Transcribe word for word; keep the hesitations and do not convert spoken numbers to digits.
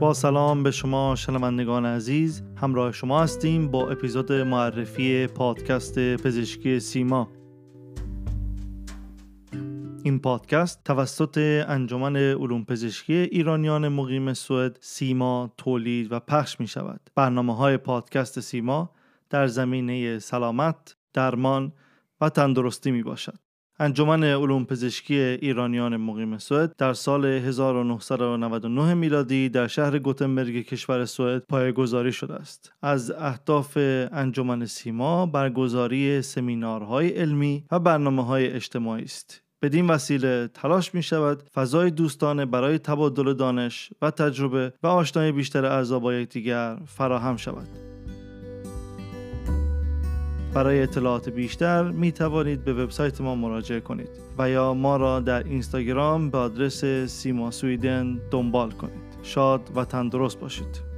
با سلام به شما شنوندگان عزیز، همراه شما هستیم با اپیزود معرفی پادکست پزشکی سیما. این پادکست توسط انجمن علوم پزشکی ایرانیان مقیم سوئد سیما تولید و پخش می شود. برنامه های پادکست سیما در زمینه سلامت، درمان و تندرستی می باشد. انجمن علوم پزشکی ایرانیان مقیم سوئد در سال هزار و نهصد و نود و نه میلادی در شهر گوتنبرگ کشور سوئد پایه‌گذاری شده است. از اهداف انجمن سیما برگزاری سمینارهای علمی و برنامه‌های اجتماعی است. بدین وسیله تلاش می شود فضای دوستانه برای تبادل دانش و تجربه و آشنایی بیشتر اعضا با یکدیگر فراهم شود. برای اطلاعات بیشتر می توانید به وبسایت ما مراجعه کنید و یا ما را در اینستاگرام به آدرس سیما سویدن دنبال کنید. شاد و تندرست باشید.